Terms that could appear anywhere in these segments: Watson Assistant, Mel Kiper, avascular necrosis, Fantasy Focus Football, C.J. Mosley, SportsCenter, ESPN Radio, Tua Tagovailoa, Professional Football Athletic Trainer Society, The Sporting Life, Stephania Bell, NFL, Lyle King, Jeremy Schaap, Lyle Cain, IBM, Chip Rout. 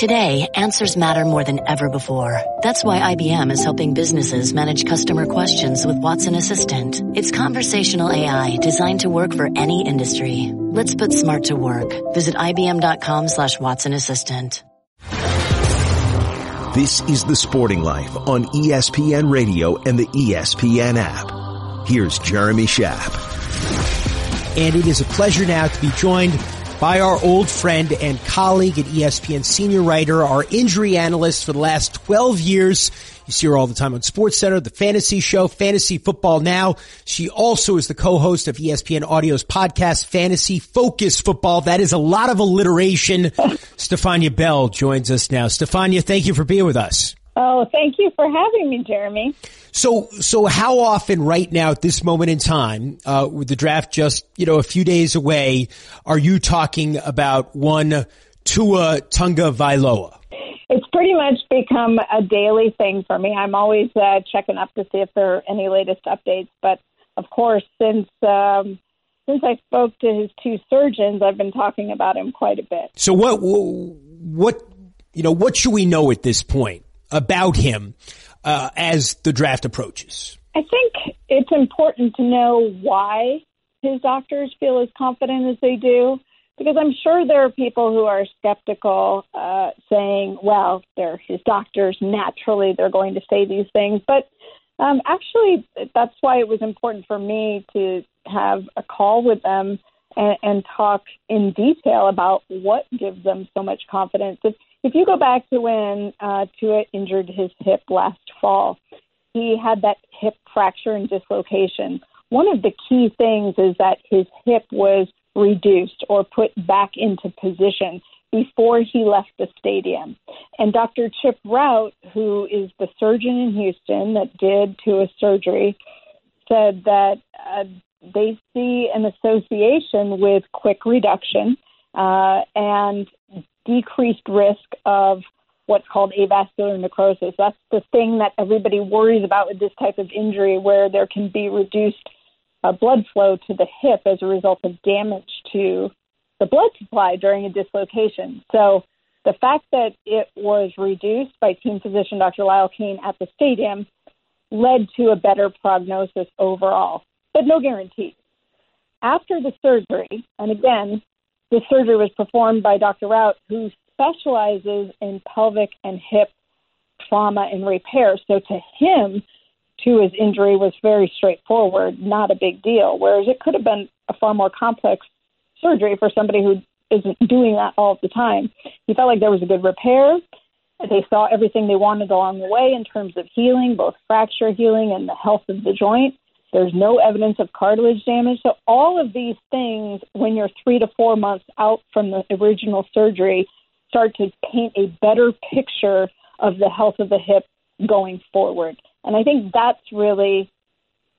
Today, answers matter more than ever before. That's why IBM is helping businesses manage customer questions with Watson Assistant. It's conversational AI designed to work for any industry. Let's put smart to work. Visit ibm.com/Watson Assistant. This is The Sporting Life on ESPN Radio and the ESPN app. Here's Jeremy Schaap. And it is a pleasure now to be joined by our old friend and colleague at ESPN senior writer, our injury analyst for the last 12 years. You see her all the time on SportsCenter, the fantasy show, Fantasy Football Now. She also is the co-host of ESPN Audio's podcast, Fantasy Focus Football. That is a lot of alliteration. Stephania Bell joins us now. Stephania, thank you for being with us. Oh, thank you for having me, Jeremy. So how often right now at this moment in time, with the draft just, a few days away, are you talking about one Tua Tagovailoa? It's pretty much become a daily thing for me. I'm always checking up to see if there are any latest updates. But of course, since I spoke to his two surgeons, I've been talking about him quite a bit. So what should we know at this point about him as the draft approaches? I think it's important to know why his doctors feel as confident as they do, because I'm sure there are people who are skeptical, saying, well, they're his doctors, naturally they're going to say these things. But actually, that's why it was important for me to have a call with them and talk in detail about what gives them so much confidence. If you go back to when Tua injured his hip last fall, he had that hip fracture and dislocation. One of the key things is that his hip was reduced or put back into position before he left the stadium. And Dr. Chip Rout, who is the surgeon in Houston that did Tua's surgery, said that they see an association with quick reduction and decreased risk of what's called avascular necrosis. That's the thing that everybody worries about with this type of injury, where there can be reduced blood flow to the hip as a result of damage to the blood supply during a dislocation. So the fact that it was reduced by team physician Dr. Lyle Cain at the stadium led to a better prognosis overall, but no guarantee. After the surgery, and again, the surgery was performed by Dr. Rout, who specializes in pelvic and hip trauma and repair. So to him, Tua's injury was very straightforward, not a big deal, whereas it could have been a far more complex surgery for somebody who isn't doing that all the time. He felt like there was a good repair. They saw everything they wanted along the way in terms of healing, both fracture healing and the health of the joint. There's no evidence of cartilage damage. So all of these things, when you're 3 to 4 months out from the original surgery, start to paint a better picture of the health of the hip going forward. And I think that's really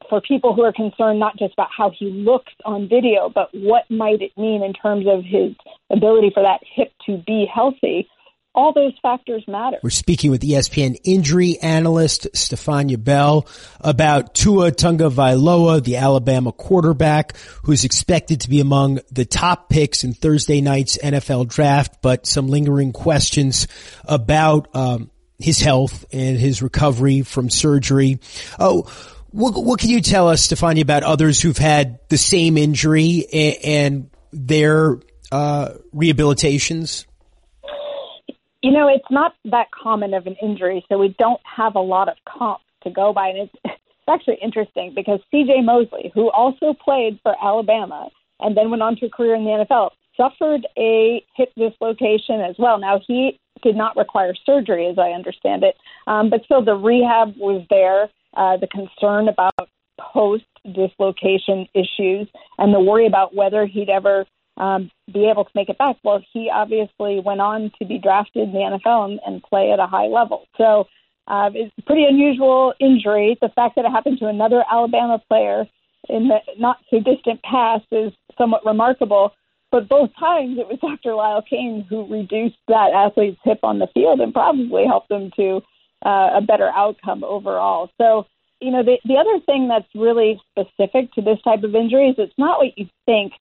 for people who are concerned not just about how he looks on video, but what might it mean in terms of his ability for that hip to be healthy. All those factors matter. We're speaking with ESPN injury analyst Stephania Bell about Tua Tagovailoa, the Alabama quarterback, who's expected to be among the top picks in Thursday night's NFL draft, but some lingering questions about his health and his recovery from surgery. What can you tell us, Stephania, about others who've had the same injury and their rehabilitations? It's not that common of an injury, so we don't have a lot of comps to go by. And it's actually interesting because C.J. Mosley, who also played for Alabama and then went on to a career in the NFL, suffered a hip dislocation as well. Now, he did not require surgery, as I understand it, but still the rehab was there, the concern about post-dislocation issues, and the worry about whether he'd ever be able to make it back. Well, he obviously went on to be drafted in the NFL and play at a high level. So it's a pretty unusual injury. The fact that it happened to another Alabama player in the not-too-distant past is somewhat remarkable. But both times it was Dr. Lyle King who reduced that athlete's hip on the field and probably helped them to a better outcome overall. So, the other thing that's really specific to this type of injury is it's not what you think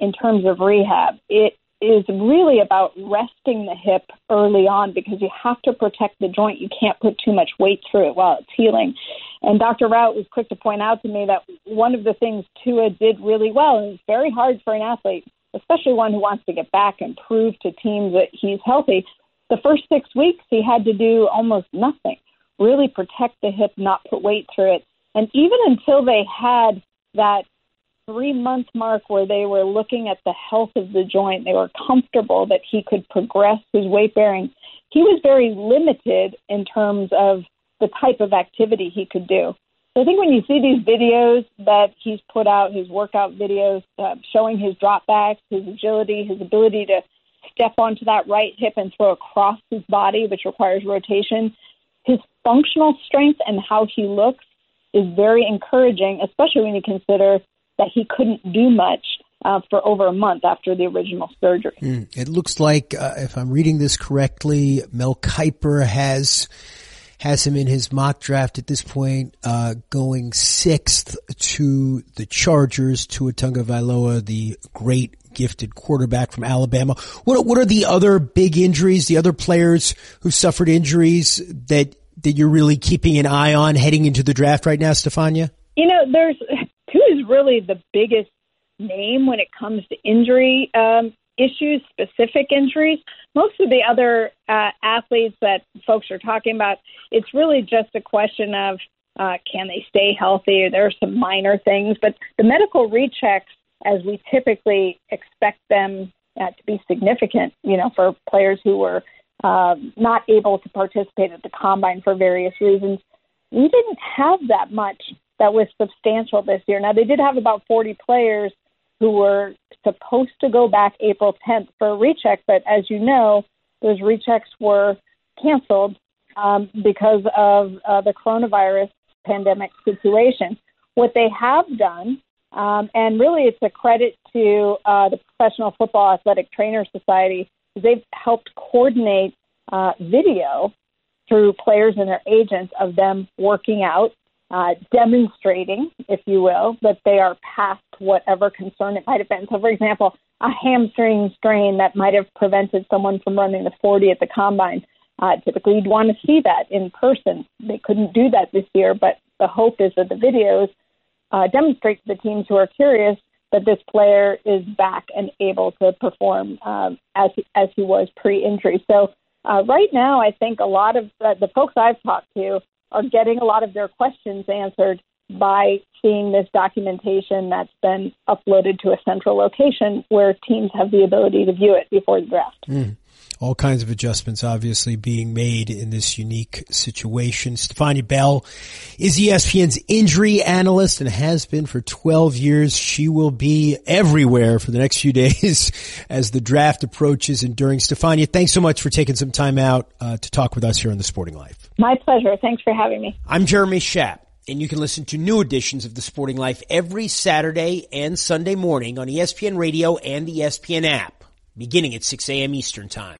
in terms of rehab. It is really about resting the hip early on because you have to protect the joint. You can't put too much weight through it while it's healing. And Dr. Rout was quick to point out to me that one of the things Tua did really well, and it's very hard for an athlete, especially one who wants to get back and prove to teams that he's healthy, the first 6 weeks he had to do almost nothing, really protect the hip, not put weight through it. And even until they had that 3-month mark where they were looking at the health of the joint, they were comfortable that he could progress his weight bearing, he was very limited in terms of the type of activity he could do. So I think when you see these videos that he's put out, his workout videos showing his dropbacks, his agility, his ability to step onto that right hip and throw across his body, which requires rotation, his functional strength and how he looks is very encouraging, especially when you consider that he couldn't do much for over a month after the original surgery. It looks like, if I'm reading this correctly, Mel Kiper has him in his mock draft at this point, going 6th to the Chargers, Tua Tagovailoa, the great gifted quarterback from Alabama. What are the other big injuries, the other players who suffered injuries that you're really keeping an eye on heading into the draft right now, Stephania? Tua is really the biggest name when it comes to injury issues, specific injuries. Most of the other athletes that folks are talking about, it's really just a question of can they stay healthy? There are some minor things, but the medical rechecks, as we typically expect them to be significant, for players who were not able to participate at the combine for various reasons, we didn't have that much that was substantial this year. Now, they did have about 40 players who were supposed to go back April 10th for a recheck, but as you know, those rechecks were canceled because of the coronavirus pandemic situation. What they have done, and really it's a credit to the Professional Football Athletic Trainer Society, is they've helped coordinate video through players and their agents of them working out, demonstrating, if you will, that they are past whatever concern it might have been. So, for example, a hamstring strain that might have prevented someone from running the 40 at the combine. Typically, you'd want to see that in person. They couldn't do that this year, but the hope is that the videos demonstrate to the teams who are curious that this player is back and able to perform as he was pre-injury. So right now, I think a lot of the folks I've talked to are getting a lot of their questions answered by seeing this documentation that's been uploaded to a central location where teams have the ability to view it before the draft. All kinds of adjustments obviously being made in this unique situation. Stephania Bell is ESPN's injury analyst and has been for 12 years. She will be everywhere for the next few days as the draft approaches and during. Stephania, thanks so much for taking some time out to talk with us here on The Sporting Life. My pleasure. Thanks for having me. I'm Jeremy Schaap, and you can listen to new editions of The Sporting Life every Saturday and Sunday morning on ESPN Radio and the ESPN app, beginning at 6 a.m. Eastern Time.